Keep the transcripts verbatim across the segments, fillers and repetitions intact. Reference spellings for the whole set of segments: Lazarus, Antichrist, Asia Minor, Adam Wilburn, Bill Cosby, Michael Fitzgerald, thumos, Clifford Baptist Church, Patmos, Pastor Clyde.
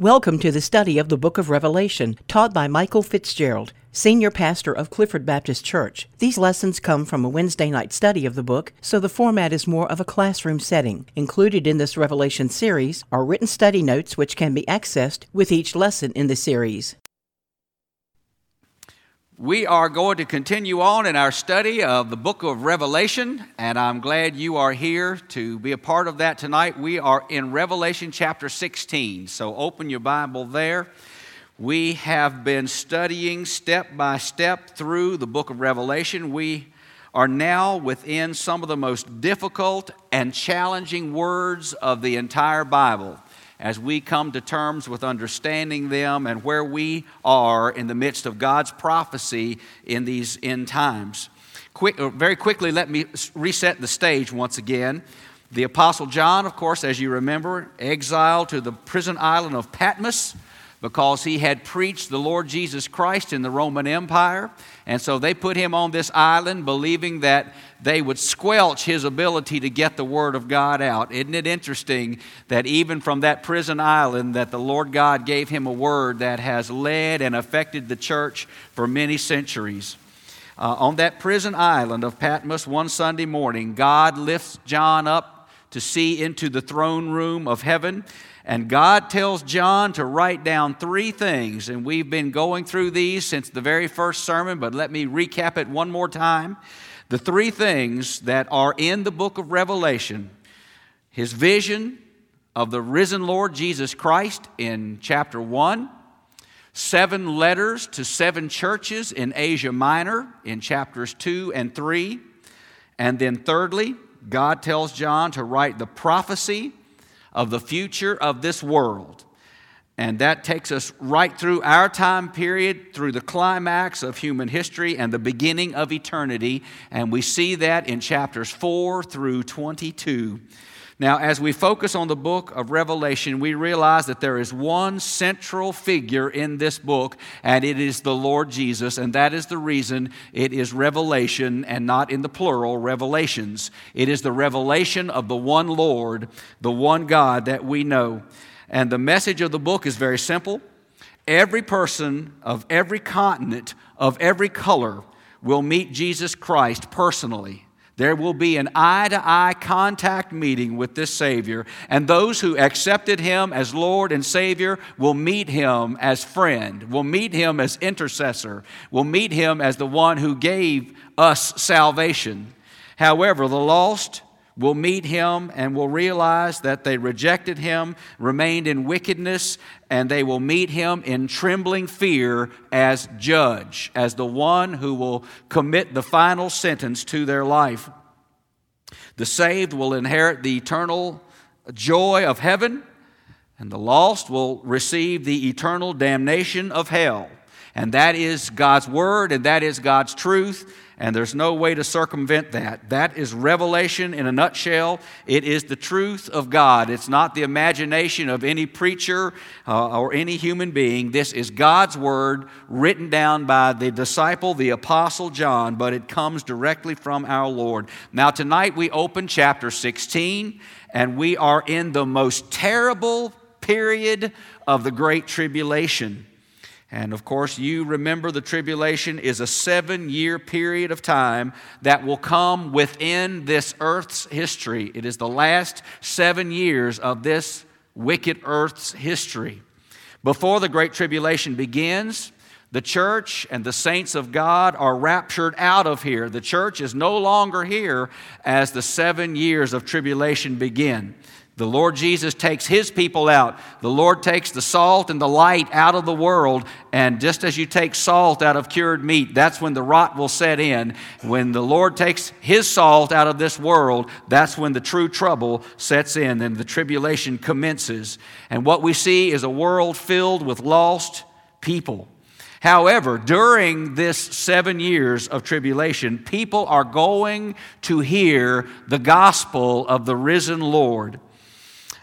Welcome to the study of the Book of Revelation, taught by Michael Fitzgerald, Senior Pastor of Clifford Baptist Church. These lessons come from a Wednesday night study of the book, so the format is more of a classroom setting. Included in this Revelation series are written study notes which can be accessed with each lesson in the series. We are going to continue on in our study of the Book of Revelation, and I'm glad you are here to be a part of that tonight. We are in Revelation chapter sixteen, so open your Bible there. We have been studying step by step through the Book of Revelation. We are now within some of the most difficult and challenging words of the entire Bible, as we come to terms with understanding them and where we are in the midst of God's prophecy in these end times. Quick, very quickly, let me reset the stage once again. The Apostle John, of course, as you remember, exiled to the prison island of Patmos because he had preached the Lord Jesus Christ in the Roman Empire. And so they put him on this island believing that they would squelch his ability to get the Word of God out. Isn't it interesting that even from that prison island that the Lord God gave him a word that has led and affected the church for many centuries? Uh, on that prison island of Patmos one Sunday morning, God lifts John up to see into the throne room of heaven. And God tells John to write down three things, and we've been going through these since the very first sermon, but let me recap it one more time. The three things that are in the book of Revelation: his vision of the risen Lord Jesus Christ in chapter one, seven letters to seven churches in Asia Minor in chapters two and three, and then thirdly, God tells John to write the prophecy of the future of this world. And that takes us right through our time period, through the climax of human history and the beginning of eternity. And we see that in chapters four through twenty-two. Now, as we focus on the book of Revelation, we realize that there is one central figure in this book, and it is the Lord Jesus, and that is the reason it is Revelation and not in the plural, revelations. It is the revelation of the one Lord, the one God that we know. And the message of the book is very simple. Every person of every continent, of every color, will meet Jesus Christ personally. There will be an eye-to-eye contact meeting with this Savior, and those who accepted Him as Lord and Savior will meet Him as friend, will meet Him as intercessor, will meet Him as the one who gave us salvation. However, the lost will meet Him and will realize that they rejected Him, remained in wickedness, and they will meet Him in trembling fear as judge, as the one who will commit the final sentence to their life. The saved will inherit the eternal joy of heaven, and the lost will receive the eternal damnation of hell. And that is God's Word, and that is God's truth, and there's no way to circumvent that. That is Revelation in a nutshell. It is the truth of God. It's not the imagination of any preacher uh, or any human being. This is God's Word written down by the disciple, the Apostle John, but it comes directly from our Lord. Now tonight we open chapter sixteen, and we are in the most terrible period of the Great Tribulation. And, of course, you remember the tribulation is a seven-year period of time that will come within this earth's history. It is the last seven years of this wicked earth's history. Before the Great Tribulation begins, the church and the saints of God are raptured out of here. The church is no longer here as the seven years of tribulation begin. The Lord Jesus takes His people out. The Lord takes the salt and the light out of the world. And just as you take salt out of cured meat, that's when the rot will set in. When the Lord takes His salt out of this world, that's when the true trouble sets in and the tribulation commences. And what we see is a world filled with lost people. However, during this seven years of tribulation, people are going to hear the gospel of the risen Lord.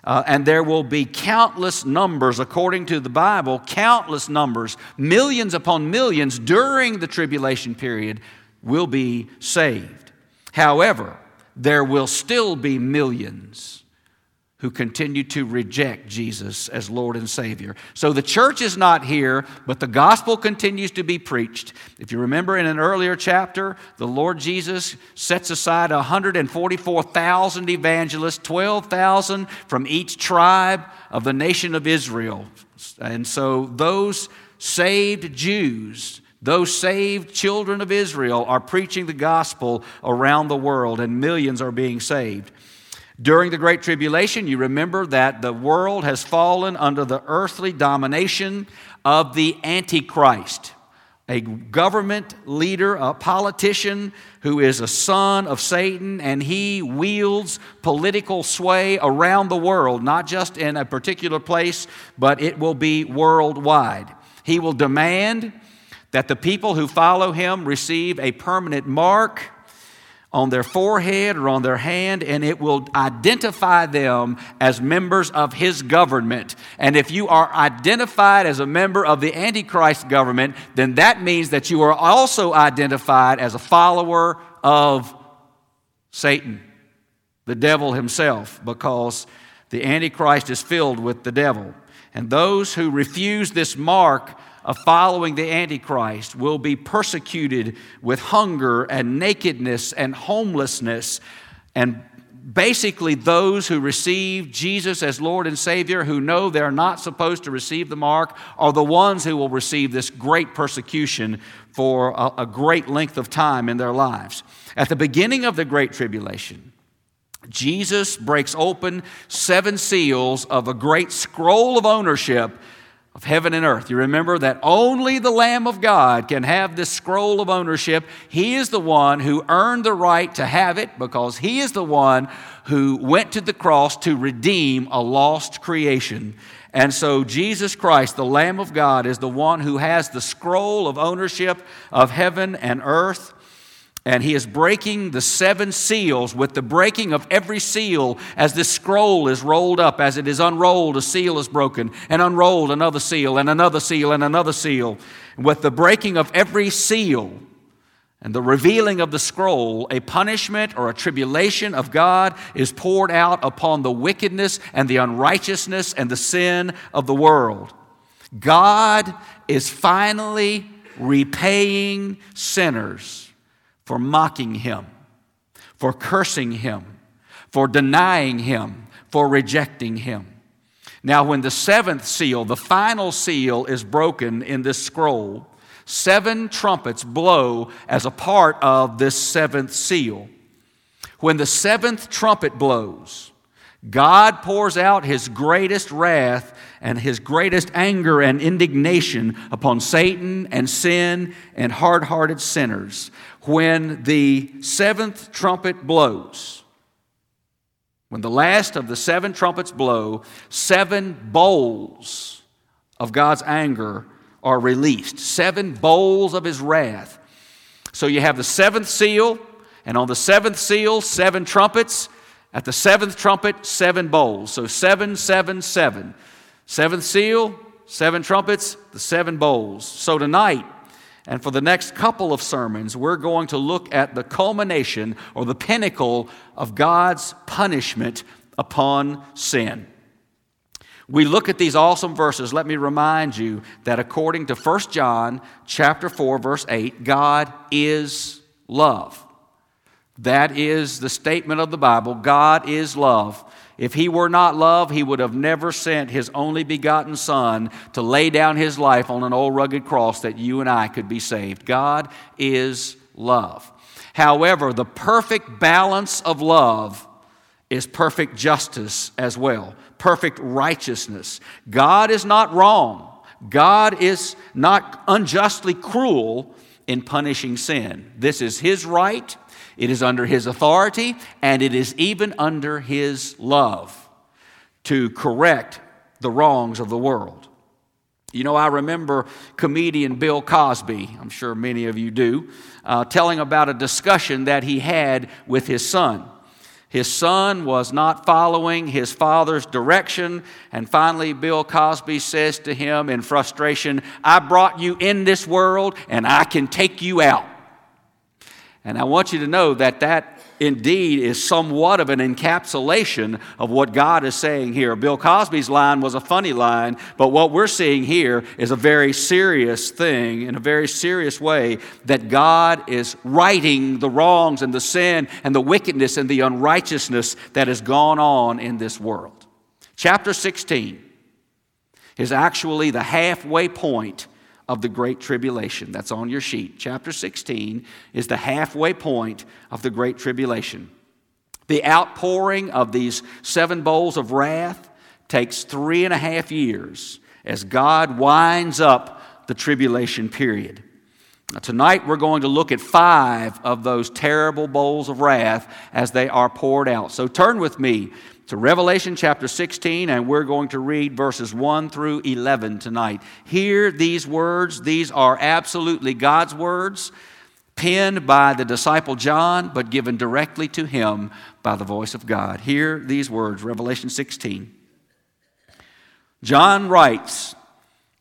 Uh, and there will be countless numbers, according to the Bible, countless numbers, millions upon millions during the tribulation period will be saved. However, there will still be millions who continue to reject Jesus as Lord and Savior. So the church is not here, but the gospel continues to be preached. If you remember in an earlier chapter, the Lord Jesus sets aside one hundred forty-four thousand evangelists, twelve thousand from each tribe of the nation of Israel. And so those saved Jews, those saved children of Israel are preaching the gospel around the world, and millions are being saved. During the Great Tribulation, you remember that the world has fallen under the earthly domination of the Antichrist, a government leader, a politician who is a son of Satan, and he wields political sway around the world, not just in a particular place, but it will be worldwide. He will demand that the people who follow him receive a permanent mark on their forehead or on their hand, and it will identify them as members of his government. And if you are identified as a member of the Antichrist government, then that means that you are also identified as a follower of Satan, the devil himself, because the Antichrist is filled with the devil. And those who refuse this mark of following the Antichrist will be persecuted with hunger and nakedness and homelessness. And basically those who receive Jesus as Lord and Savior, who know they're not supposed to receive the mark, are the ones who will receive this great persecution for a, a great length of time in their lives. At the beginning of the Great Tribulation, Jesus breaks open seven seals of a great scroll of ownership of heaven and earth. You remember that only the Lamb of God can have this scroll of ownership. He is the one who earned the right to have it, because he is the one who went to the cross to redeem a lost creation. And so Jesus Christ, the Lamb of God, is the one who has the scroll of ownership of heaven and earth. And he is breaking the seven seals with the breaking of every seal as this scroll is rolled up. As it is unrolled, a seal is broken, and unrolled, another seal, and another seal, and another seal. With the breaking of every seal and the revealing of the scroll, a punishment or a tribulation of God is poured out upon the wickedness and the unrighteousness and the sin of the world. God is finally repaying sinners for mocking him, for cursing him, for denying him, for rejecting him. Now, when the seventh seal, the final seal, is broken in this scroll, seven trumpets blow as a part of this seventh seal. When the seventh trumpet blows, God pours out his greatest wrath and his greatest anger and indignation upon Satan and sin and hard-hearted sinners. When the seventh trumpet blows, when the last of the seven trumpets blow, seven bowls of God's anger are released, seven bowls of his wrath. So you have the seventh seal, and on the seventh seal, seven trumpets. At the seventh trumpet, seven bowls. So seven, seven, seven. Seventh seal, seven trumpets, the seven bowls. So tonight, and for the next couple of sermons, we're going to look at the culmination or the pinnacle of God's punishment upon sin. We look at these awesome verses. Let me remind you that according to First John chapter four, verse eight, God is love. That is the statement of the Bible. God is love. If he were not love, he would have never sent his only begotten Son to lay down his life on an old rugged cross that you and I could be saved. God is love. However, the perfect balance of love is perfect justice as well, perfect righteousness. God is not wrong. God is not unjustly cruel in punishing sin. This is his right. It is under his authority, and it is even under his love to correct the wrongs of the world. You know, I remember comedian Bill Cosby, I'm sure many of you do, uh, telling about a discussion that he had with his son. His son was not following his father's direction, and finally Bill Cosby says to him in frustration, "I brought you in this world, and I can take you out." And I want you to know that that indeed is somewhat of an encapsulation of what God is saying here. Bill Cosby's line was a funny line, but what we're seeing here is a very serious thing in a very serious way, that God is righting the wrongs and the sin and the wickedness and the unrighteousness that has gone on in this world. Chapter sixteen is actually the halfway point of the Great Tribulation. That's on your sheet. Chapter sixteen is the halfway point of the Great Tribulation. The outpouring of these seven bowls of wrath takes three and a half years as God winds up the tribulation period. Now, tonight we're going to look at five of those terrible bowls of wrath as they are poured out. So turn with me to Revelation chapter sixteen, and we're going to read verses one through eleven tonight. Hear these words. These are absolutely God's words, penned by the disciple John, but given directly to him by the voice of God. Hear these words, Revelation sixteen. John writes,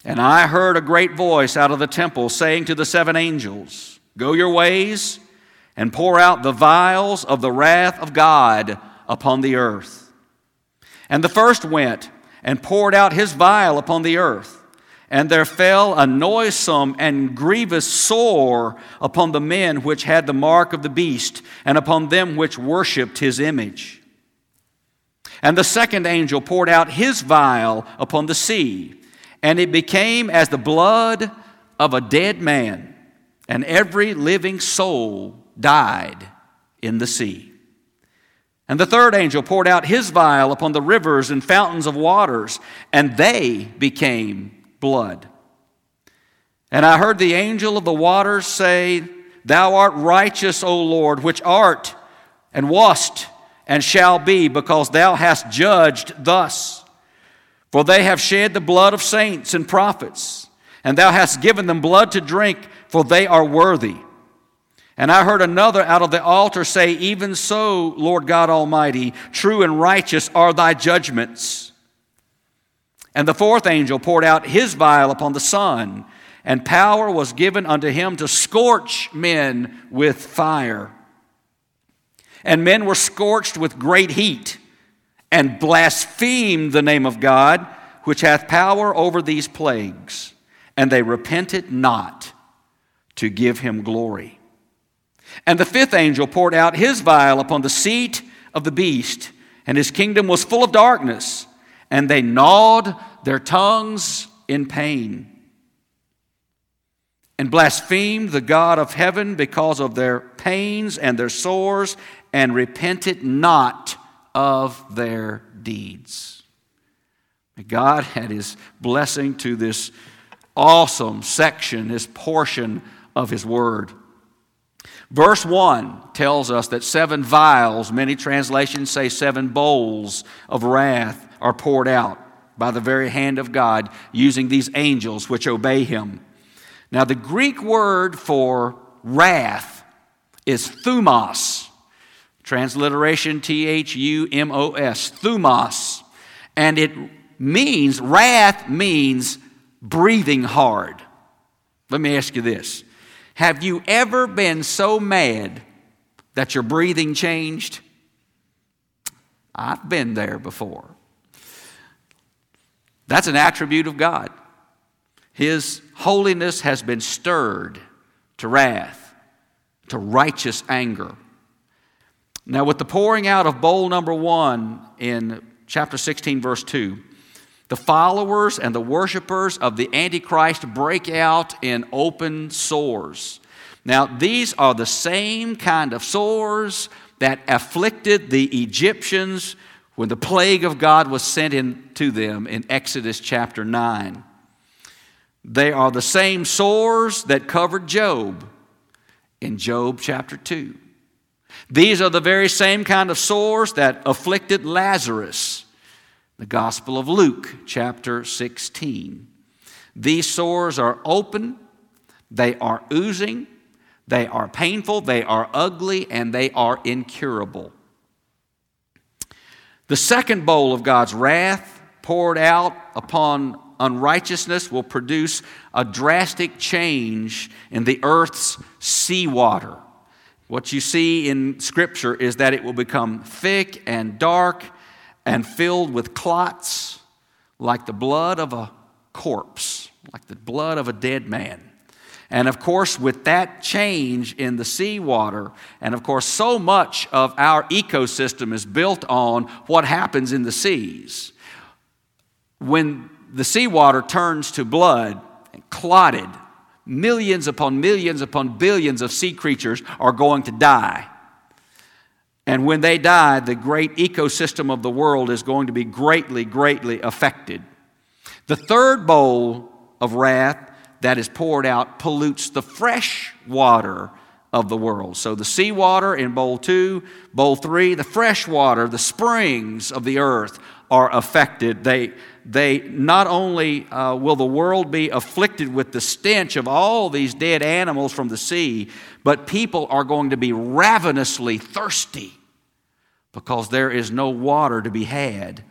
"And I heard a great voice out of the temple saying to the seven angels, 'Go your ways and pour out the vials of the wrath of God upon the earth.' And the first went and poured out his vial upon the earth, and there fell a noisome and grievous sore upon the men which had the mark of the beast, and upon them which worshipped his image. And the second angel poured out his vial upon the sea, and it became as the blood of a dead man, and every living soul died in the sea. And the third angel poured out his vial upon the rivers and fountains of waters, and they became blood. And I heard the angel of the waters say, 'Thou art righteous, O Lord, which art and wast and shall be, because thou hast judged thus. For they have shed the blood of saints and prophets, and thou hast given them blood to drink, for they are worthy.' And I heard another out of the altar say, 'Even so, Lord God Almighty, true and righteous are thy judgments.' And the fourth angel poured out his vial upon the sun, and power was given unto him to scorch men with fire. And men were scorched with great heat, and blasphemed the name of God, which hath power over these plagues. And they repented not to give him glory. And the fifth angel poured out his vial upon the seat of the beast, and his kingdom was full of darkness, and they gnawed their tongues in pain, and blasphemed the God of heaven because of their pains and their sores, and repented not of their deeds." God had his blessing to this awesome section, this portion of his word. Verse one tells us that seven vials, many translations say seven bowls of wrath, are poured out by the very hand of God using these angels which obey him. Now, the Greek word for wrath is thumos, transliteration T H U M O S, thumos, and it means, wrath means breathing hard. Let me ask you this. Have you ever been so mad that your breathing changed? I've been there before. That's an attribute of God. His holiness has been stirred to wrath, to righteous anger. Now, with the pouring out of bowl number one in chapter sixteen, verse two, the followers and the worshipers of the Antichrist break out in open sores. Now, these are the same kind of sores that afflicted the Egyptians when the plague of God was sent into them in Exodus chapter nine. They are the same sores that covered Job in Job chapter two. These are the very same kind of sores that afflicted Lazarus, the Gospel of Luke, chapter sixteen. These sores are open, they are oozing, they are painful, they are ugly, and they are incurable. The second bowl of God's wrath poured out upon unrighteousness will produce a drastic change in the earth's seawater. What you see in Scripture is that it will become thick and dark and filled with clots like the blood of a corpse, like the blood of a dead man. And of course, with that change in the seawater, and of course, so much of our ecosystem is built on what happens in the seas. When the seawater turns to blood and clotted, millions upon millions upon billions of sea creatures are going to die. And when they die, the great ecosystem of the world is going to be greatly, greatly affected. The third bowl of wrath that is poured out pollutes the fresh water of the world. So the seawater in bowl two, bowl three, the fresh water, the springs of the earth are affected. They, they not only uh, will the world be afflicted with the stench of all these dead animals from the sea, but people are going to be ravenously thirsty because there is no water to be had.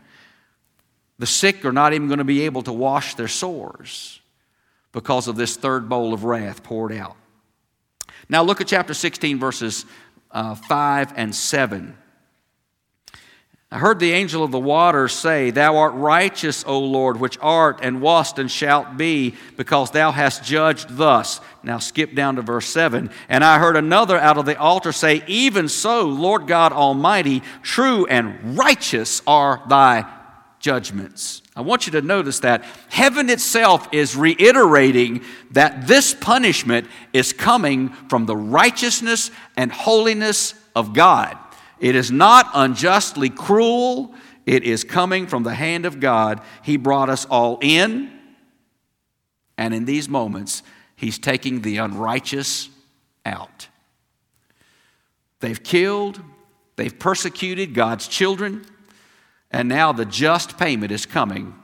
The sick are not even going to be able to wash their sores because of this third bowl of wrath poured out. Now look at chapter sixteen, verses uh, five and seven. I heard the angel of the waters say, "Thou art righteous, O Lord, which art and wast and shalt be, because thou hast judged thus." Now skip down to verse seven. "And I heard another out of the altar say, Even so, Lord God Almighty, true and righteous are thy judgments." I want you to notice that heaven itself is reiterating that this punishment is coming from the righteousness and holiness of God. It is not unjustly cruel. It is coming from the hand of God. He brought us all in, and in these moments, He's taking the unrighteous out. They've killed, they've persecuted God's children, and now the just payment is coming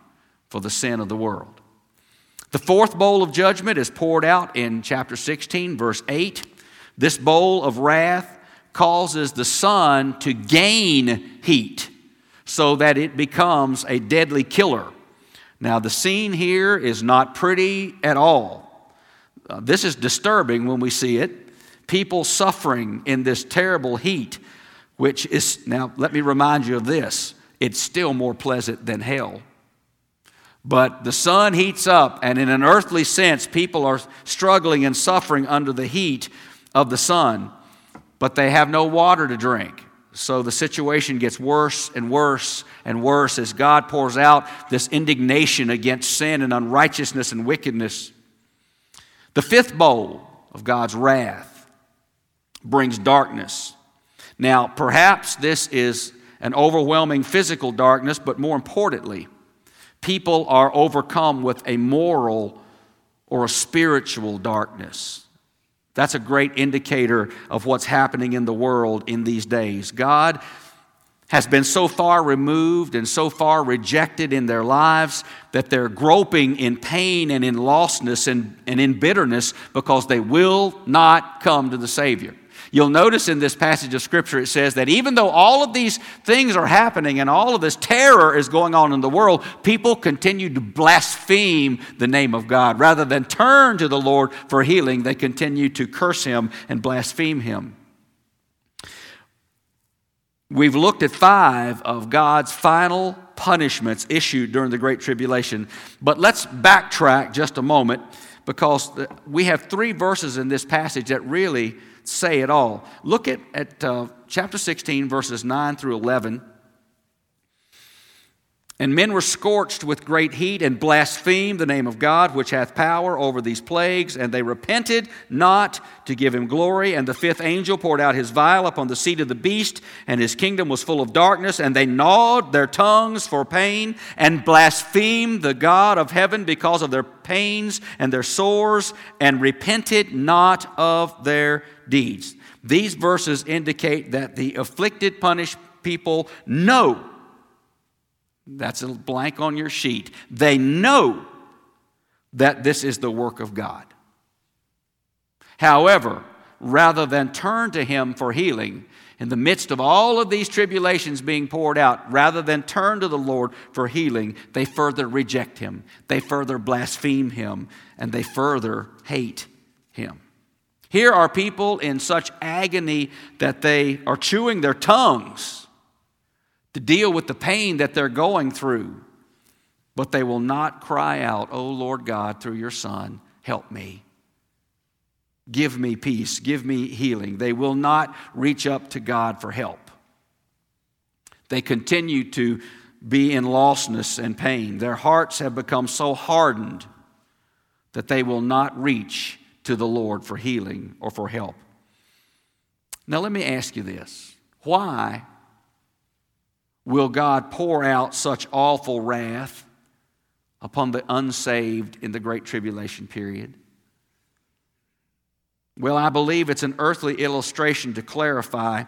for the sin of the world. The fourth bowl of judgment is poured out in chapter sixteen, verse eight. This bowl of wrath causes the sun to gain heat so that it becomes a deadly killer. Now, the scene here is not pretty at all. Uh, this is disturbing when we see it. People suffering in this terrible heat, which is, now let me remind you of this, it's still more pleasant than hell. But the sun heats up, and in an earthly sense, people are struggling and suffering under the heat of the sun. But they have no water to drink. So the situation gets worse and worse and worse as God pours out this indignation against sin and unrighteousness and wickedness. The fifth bowl of God's wrath brings darkness. Now, perhaps this is an overwhelming physical darkness, but more importantly, people are overcome with a moral or a spiritual darkness. That's a great indicator of what's happening in the world in these days. God has been so far removed and so far rejected in their lives that they're groping in pain and in lostness and, and in bitterness because they will not come to the Savior. You'll notice in this passage of Scripture it says that even though all of these things are happening and all of this terror is going on in the world, people continue to blaspheme the name of God. Rather than turn to the Lord for healing, they continue to curse Him and blaspheme Him. We've looked at five of God's final punishments issued during the Great Tribulation, but let's backtrack just a moment because we have three verses in this passage that really say it all. Look at, at uh, chapter sixteen, verses nine through eleven. "And men were scorched with great heat and blasphemed the name of God, which hath power over these plagues, and they repented not to give Him glory. And the fifth angel poured out his vial upon the seat of the beast, and his kingdom was full of darkness, and they gnawed their tongues for pain, and blasphemed the God of heaven because of their pains and their sores, and repented not of their deeds." These verses indicate that the afflicted, punished people know. That's a blank on your sheet. They know that this is the work of God. However, rather than turn to Him for healing, in the midst of all of these tribulations being poured out, rather than turn to the Lord for healing, they further reject Him. They further blaspheme Him, and they further hate Him. Here are people in such agony that they are chewing their tongues to deal with the pain that they're going through. But they will not cry out, "Oh Lord God, through your Son, help me. Give me peace. Give me healing." They will not reach up to God for help. They continue to be in lostness and pain. Their hearts have become so hardened that they will not reach to the Lord for healing or for help. Now let me ask you this. Why will God pour out such awful wrath upon the unsaved in the Great Tribulation period? Well, I believe it's an earthly illustration to clarify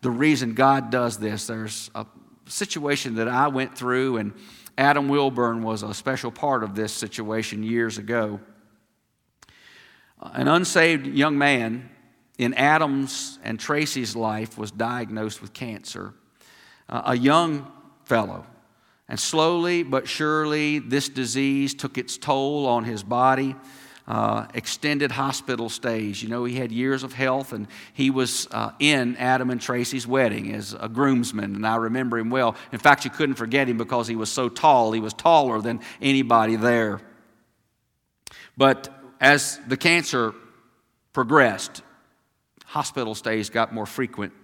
the reason God does this. There's a situation that I went through, and Adam Wilburn was a special part of this situation years ago. An unsaved young man in Adam's and Tracy's life was diagnosed with cancer. Uh, a young fellow. And slowly but surely, this disease took its toll on his body. Uh, extended hospital stays. You know, he had years of health, and he was uh, in Adam and Tracy's wedding as a groomsman, and I remember him well. In fact, you couldn't forget him because he was so tall. He was taller than anybody there. But as the cancer progressed, hospital stays got more frequent.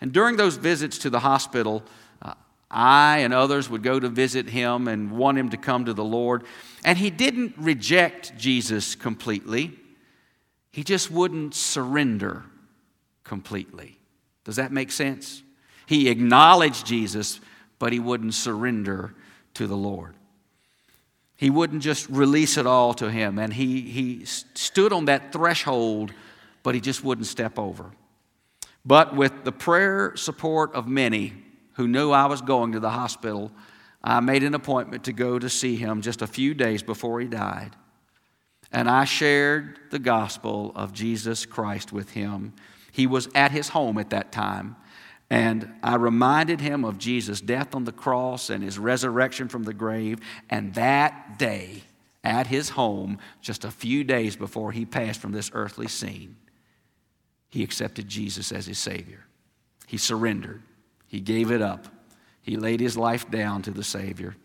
And during those visits to the hospital, uh, I and others would go to visit him and want him to come to the Lord. And he didn't reject Jesus completely. He just wouldn't surrender completely. Does that make sense? He acknowledged Jesus, but he wouldn't surrender to the Lord. He wouldn't just release it all to him. And he, he stood on that threshold, but he just wouldn't step over. But with the prayer support of many who knew I was going to the hospital, I made an appointment to go to see him just a few days before he died. And I shared the gospel of Jesus Christ with him. He was at his home at that time. And I reminded him of Jesus' death on the cross and his resurrection from the grave. And that day at his home, just a few days before he passed from this earthly scene, he accepted Jesus as his Savior. He surrendered. He gave it up. He laid his life down to the Savior.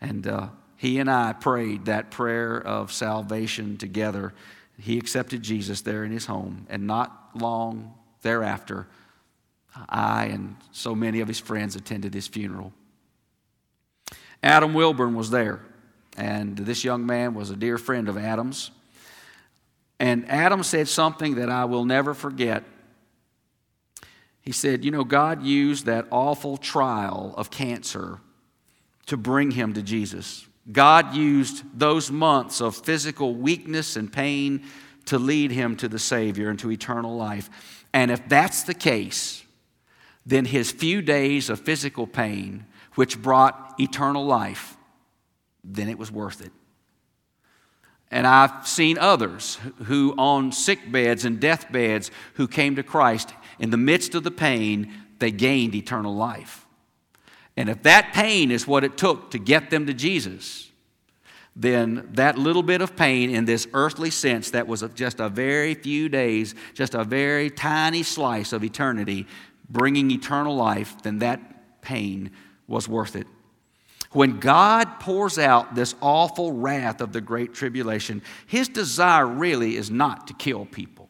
And uh, he and I prayed that prayer of salvation together. He accepted Jesus there in his home. And not long thereafter, I and so many of his friends attended his funeral. Adam Wilburn was there. And this young man was a dear friend of Adam's. And Adam said something that I will never forget. He said, you know, God used that awful trial of cancer to bring him to Jesus. God used those months of physical weakness and pain to lead him to the Savior and to eternal life. And if that's the case, then his few days of physical pain, which brought eternal life, then it was worth it. And I've seen others who on sick beds and death beds who came to Christ, in the midst of the pain, they gained eternal life. And if that pain is what it took to get them to Jesus, then that little bit of pain in this earthly sense that was just a very few days, just a very tiny slice of eternity, bringing eternal life, then that pain was worth it. When God pours out this awful wrath of the Great Tribulation, his desire really is not to kill people,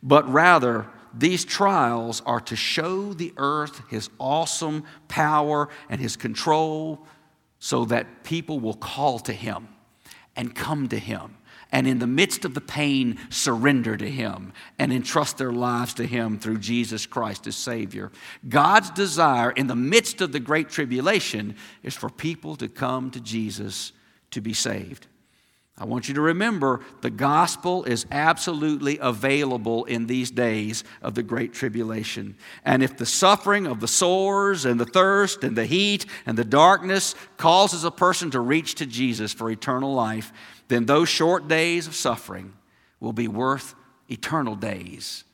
but rather these trials are to show the earth his awesome power and his control so that people will call to him and come to him and in the midst of the pain surrender to him and entrust their lives to him through Jesus Christ as Savior. God's desire in the midst of the Great Tribulation is for people to come to Jesus to be saved. I want you to remember the gospel is absolutely available in these days of the Great Tribulation. And if the suffering of the sores and the thirst and the heat and the darkness causes a person to reach to Jesus for eternal life, then those short days of suffering will be worth eternal days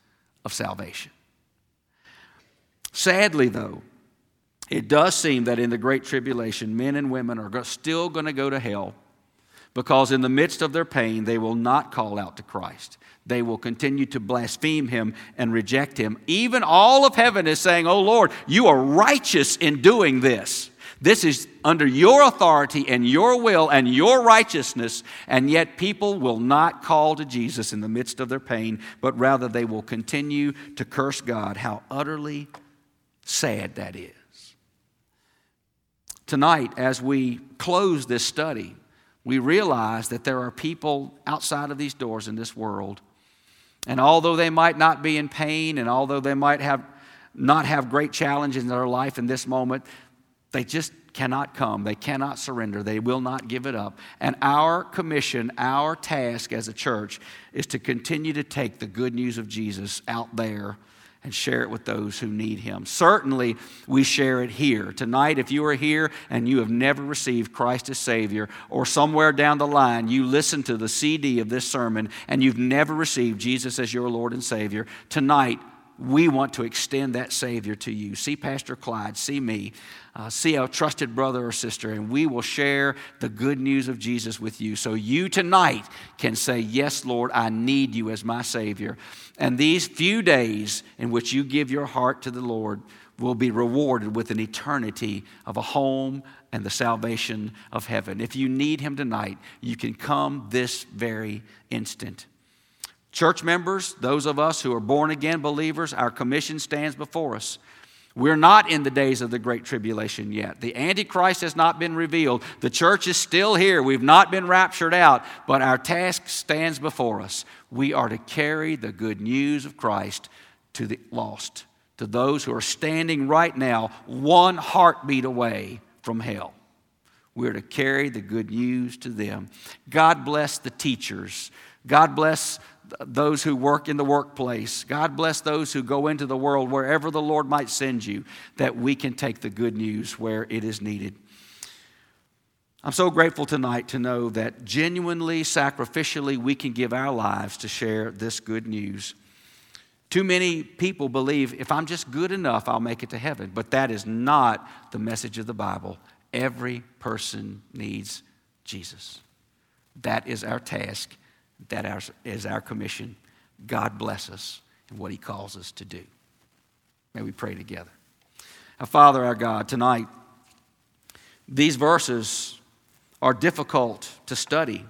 of salvation. Sadly, though, it does seem that in the Great Tribulation, men and women are still going to go to hell because in the midst of their pain, they will not call out to Christ. They will continue to blaspheme him and reject him. Even all of heaven is saying, "Oh Lord, you are righteous in doing this. This is under your authority and your will and your righteousness," and yet people will not call to Jesus in the midst of their pain, but rather they will continue to curse God. How utterly sad that is. Tonight, as we close this study, we realize that there are people outside of these doors in this world, and although they might not be in pain, and although they might have not have great challenges in their life in this moment, they just cannot come. They cannot surrender. They will not give it up. And our commission, our task as a church is to continue to take the good news of Jesus out there and share it with those who need him. Certainly, we share it here. Tonight, if you are here and you have never received Christ as Savior, or somewhere down the line you listen to the C D of this sermon and you've never received Jesus as your Lord and Savior, tonight, we want to extend that Savior to you. See Pastor Clyde, see me, uh, see a trusted brother or sister, and we will share the good news of Jesus with you. So you tonight can say, "Yes, Lord, I need you as my Savior." And these few days in which you give your heart to the Lord will be rewarded with an eternity of a home and the salvation of heaven. If you need him tonight, you can come this very instant. Church members, those of us who are born-again believers, our commission stands before us. We're not in the days of the Great Tribulation yet. The Antichrist has not been revealed. The church is still here. We've not been raptured out, but our task stands before us. We are to carry the good news of Christ to the lost, to those who are standing right now one heartbeat away from hell. We're to carry the good news to them. God bless the teachers. God bless those who work in the workplace. God bless those who go into the world, wherever the Lord might send you, that we can take the good news where it is needed. I'm so grateful tonight to know that genuinely, sacrificially, we can give our lives to share this good news. Too many people believe, if I'm just good enough, I'll make it to heaven. But that is not the message of the Bible. Every person needs Jesus. That is our task. That is our commission. God bless us in what he calls us to do. May we pray together. Our Father, our God, tonight, these verses are difficult to study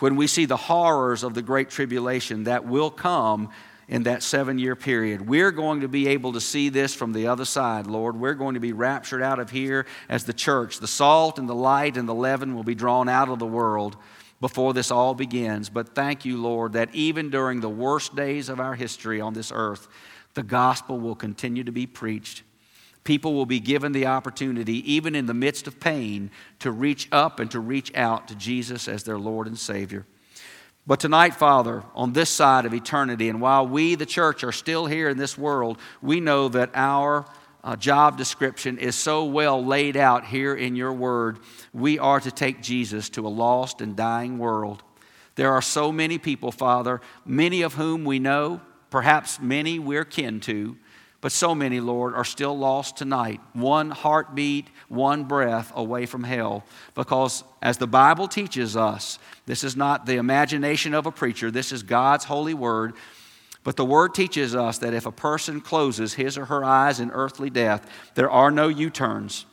when we see the horrors of the Great Tribulation that will come in that seven-year period. We're going to be able to see this from the other side, Lord. We're going to be raptured out of here as the church. The salt and the light and the leaven will be drawn out of the world before this all begins. But thank you, Lord, that even during the worst days of our history on this earth, the gospel will continue to be preached. People will be given the opportunity, even in the midst of pain, to reach up and to reach out to Jesus as their Lord and Savior. But tonight, Father, on this side of eternity, and while we, the church, are still here in this world, we know that our Uh, job description is so well laid out here in your word. We are to take Jesus to a lost and dying world. There are so many people, Father, many of whom we know, perhaps many we're kin to, but so many, Lord, are still lost tonight, one heartbeat, one breath away from hell. Because as the Bible teaches us, this is not the imagination of a preacher, this is God's holy word. But the Word teaches us that if a person closes his or her eyes in earthly death, there are no U-turns.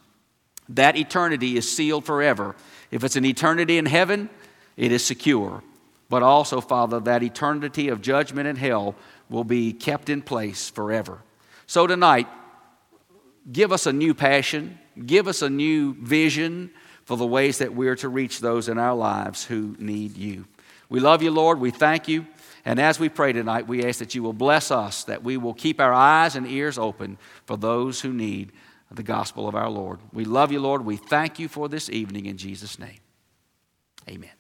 That eternity is sealed forever. If it's an eternity in heaven, it is secure. But also, Father, that eternity of judgment and hell will be kept in place forever. So tonight, give us a new passion. Give us a new vision for the ways that we are to reach those in our lives who need you. We love you, Lord. We thank you. And as we pray tonight, we ask that you will bless us, that we will keep our eyes and ears open for those who need the gospel of our Lord. We love you, Lord. We thank you for this evening in Jesus' name. Amen.